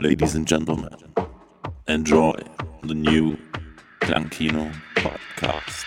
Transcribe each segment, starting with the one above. Ladies and gentlemen, enjoy the new Clankino podcast.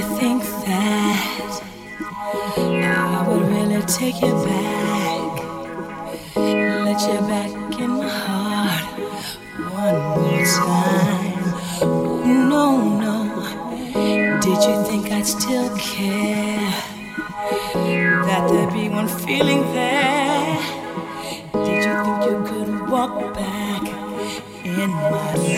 really think that I would really take you back, let you back in my heart one more time. No, no, did you think I'd still care, that there'd be one feeling there? Did you think you could walk back in my life?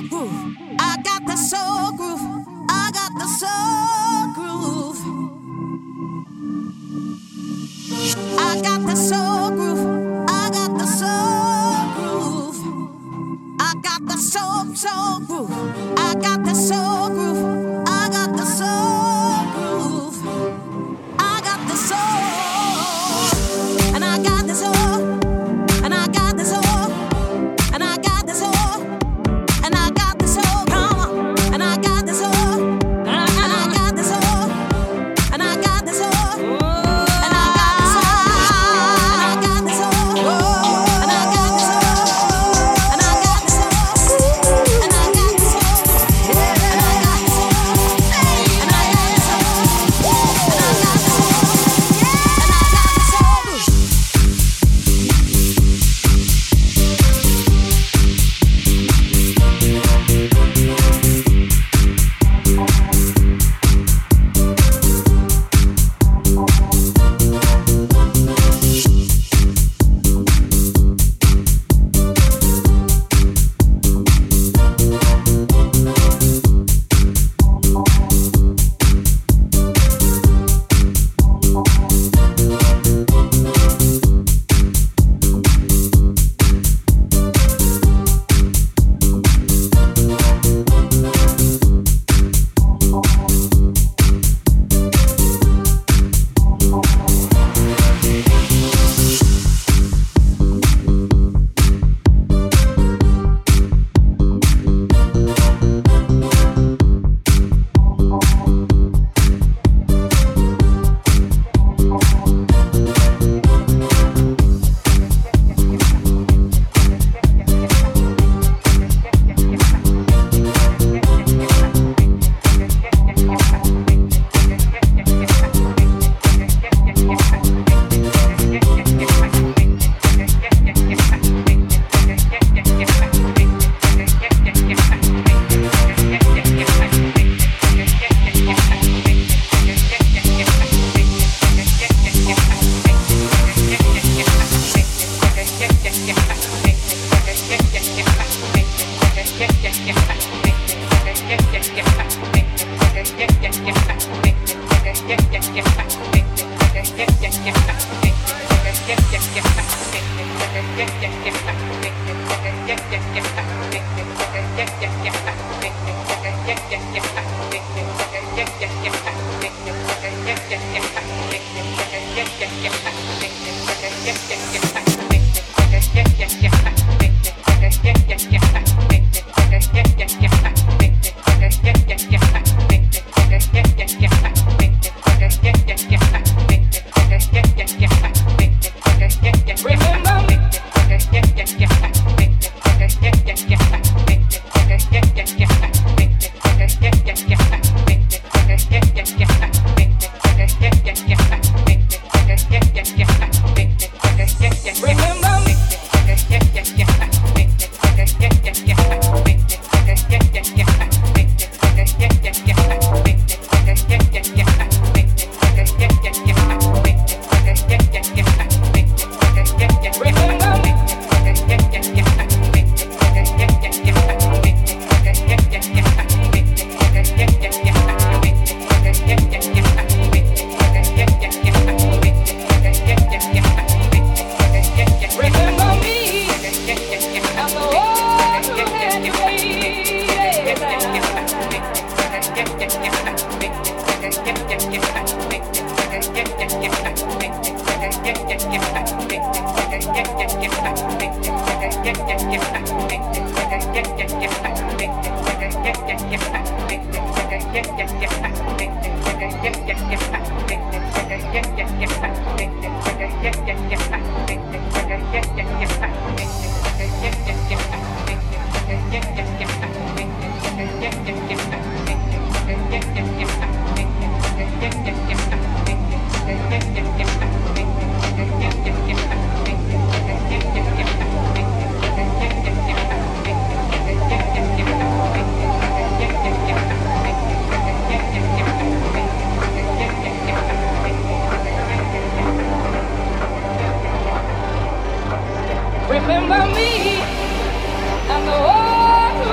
soul groove. I got the soul groove. I got the soul groove. I got the soul groove. I got the soul groove. I got the soul, soul groove. I got the soul groove. I got the soul groove. I got the soul. And I got the soul. And I got the soul. Remember me, I'm the one.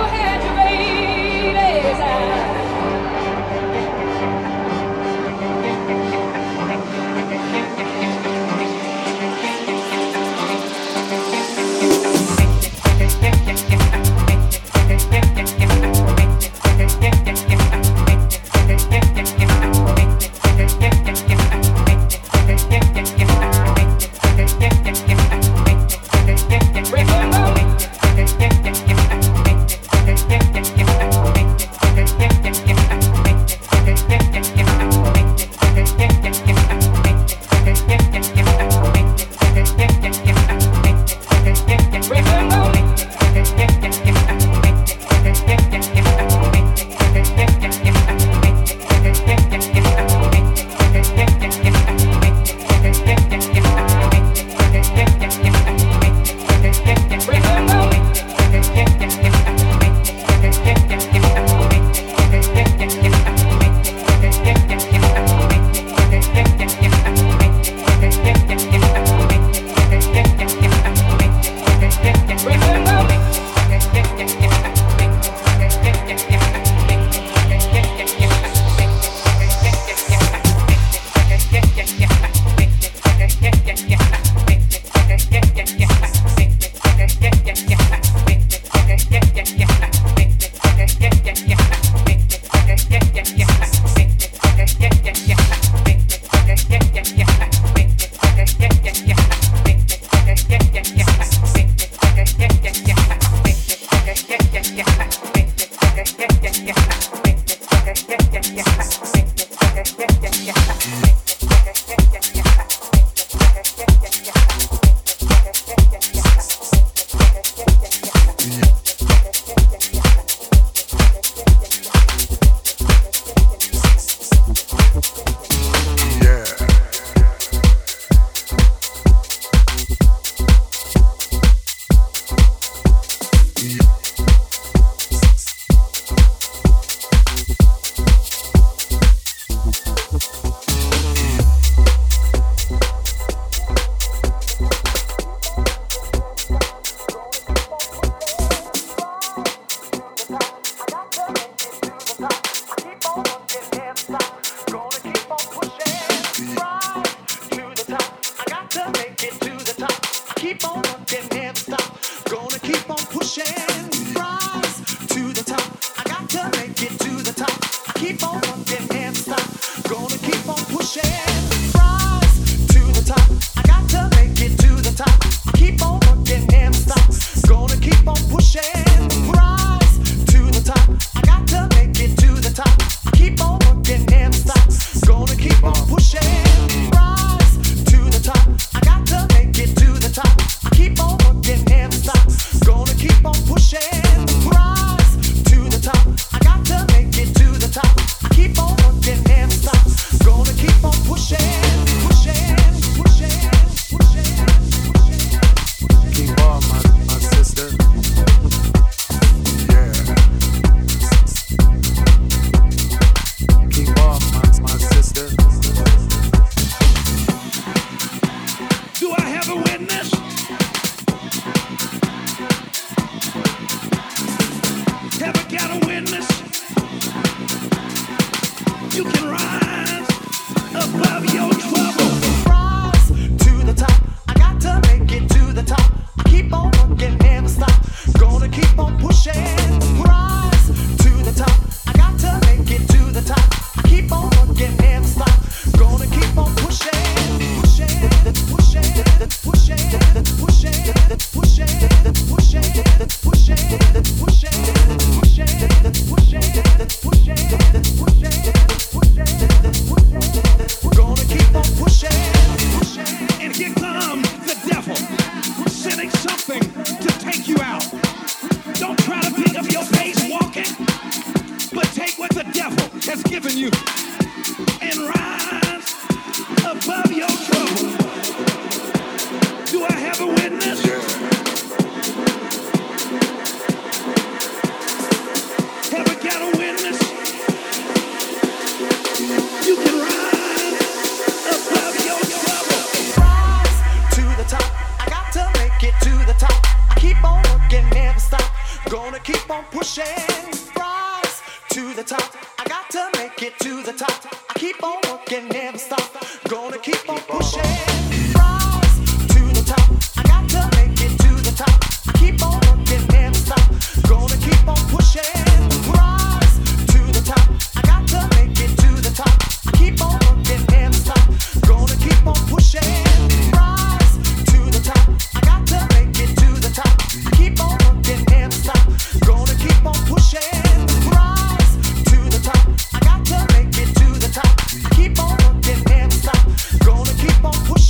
Push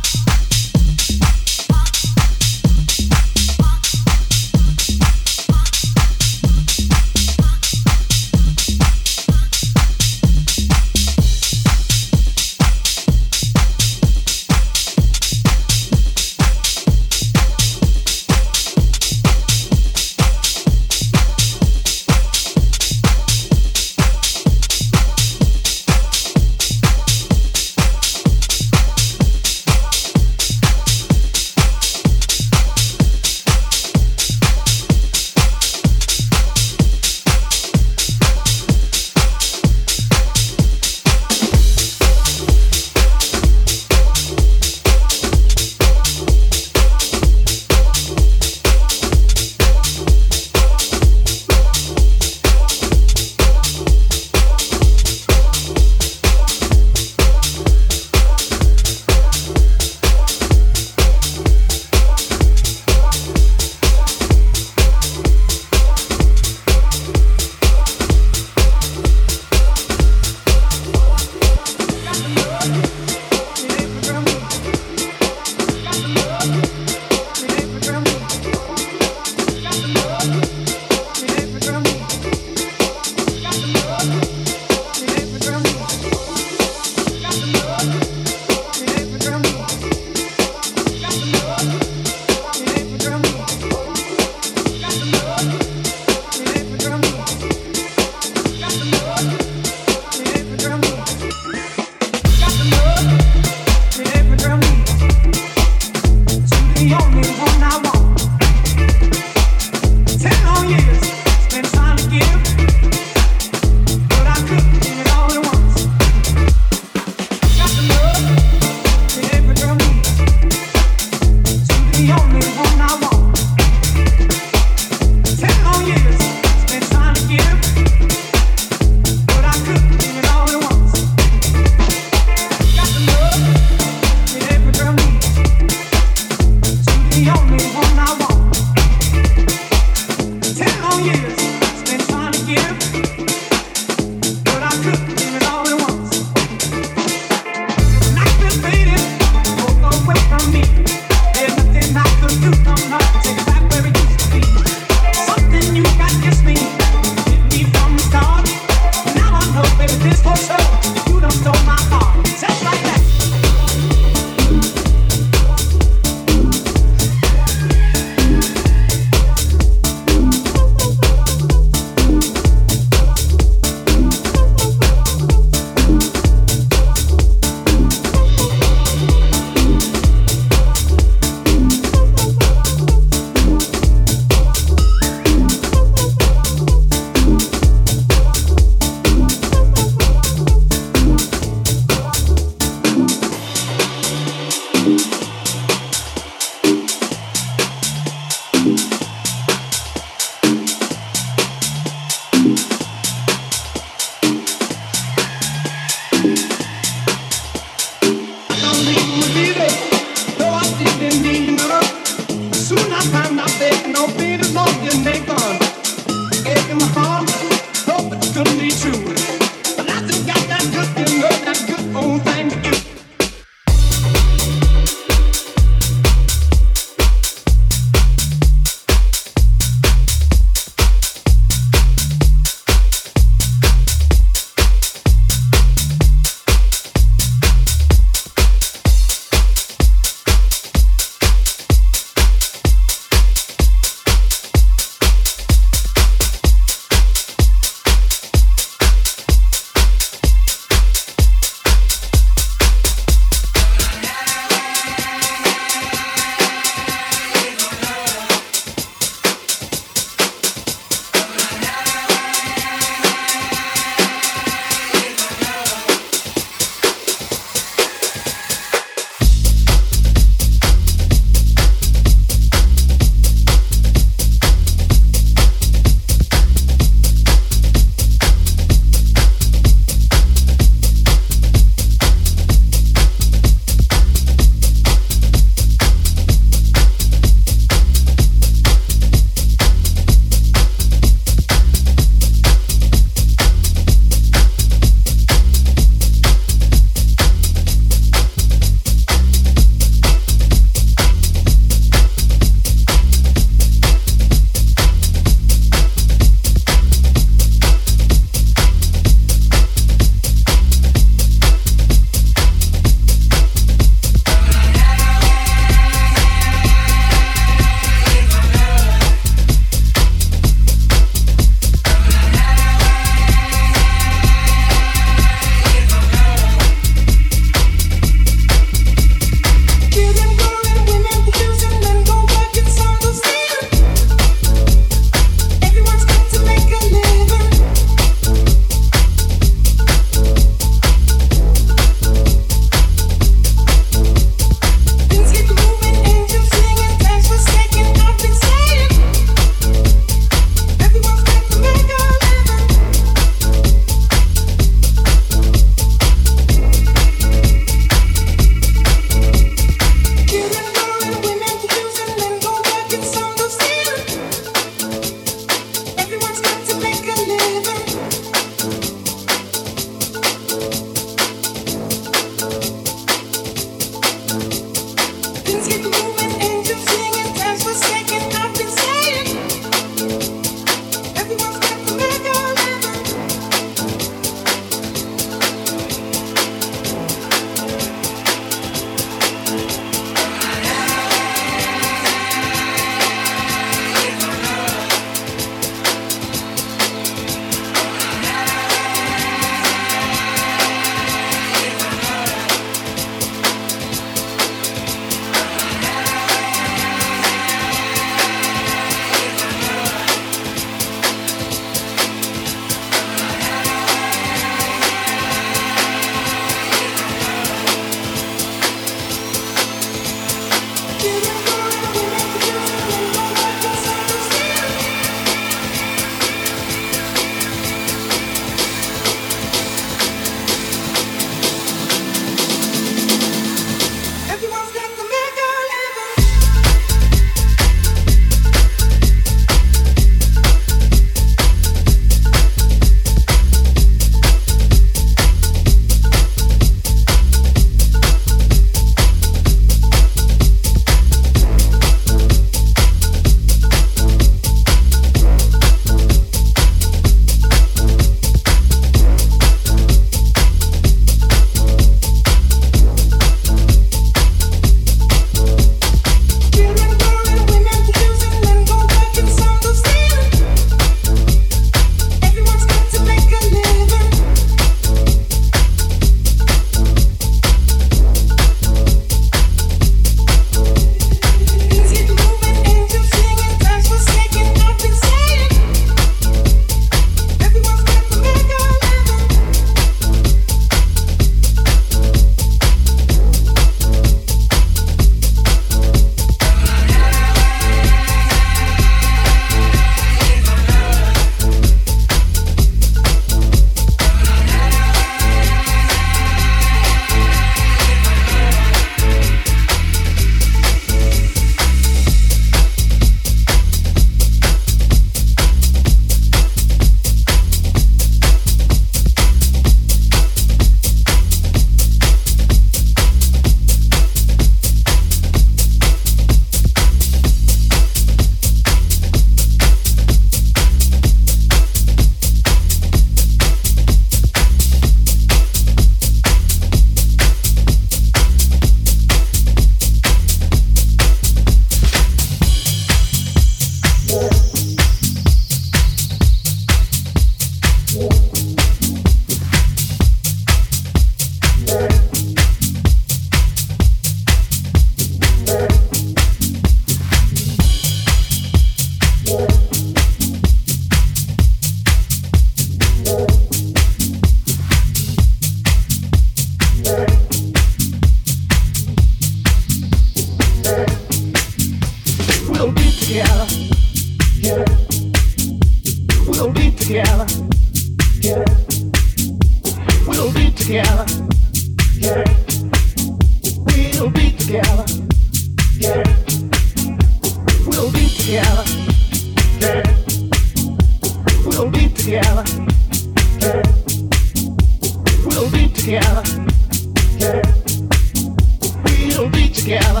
together.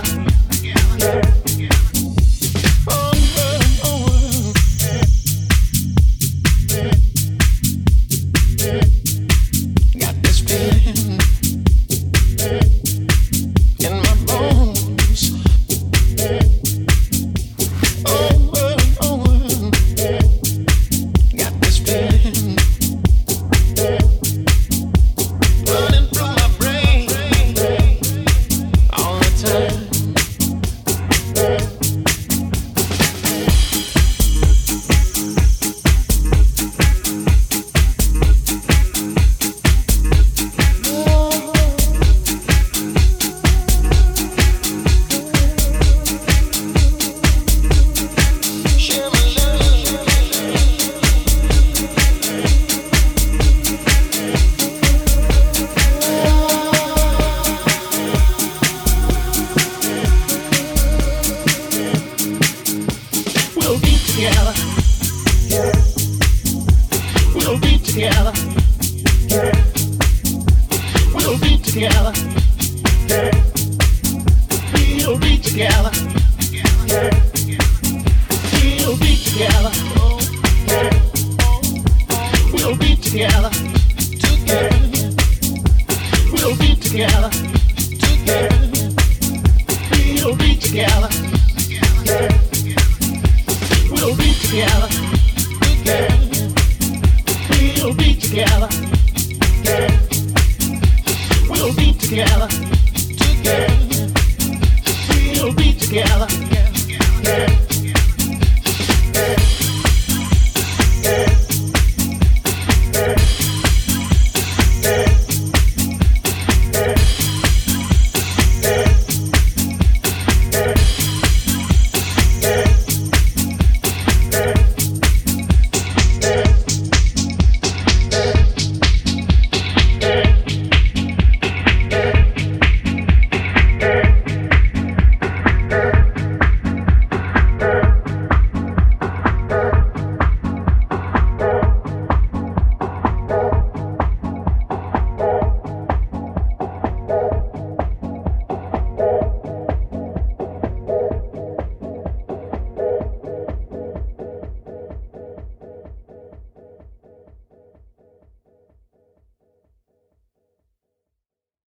Together.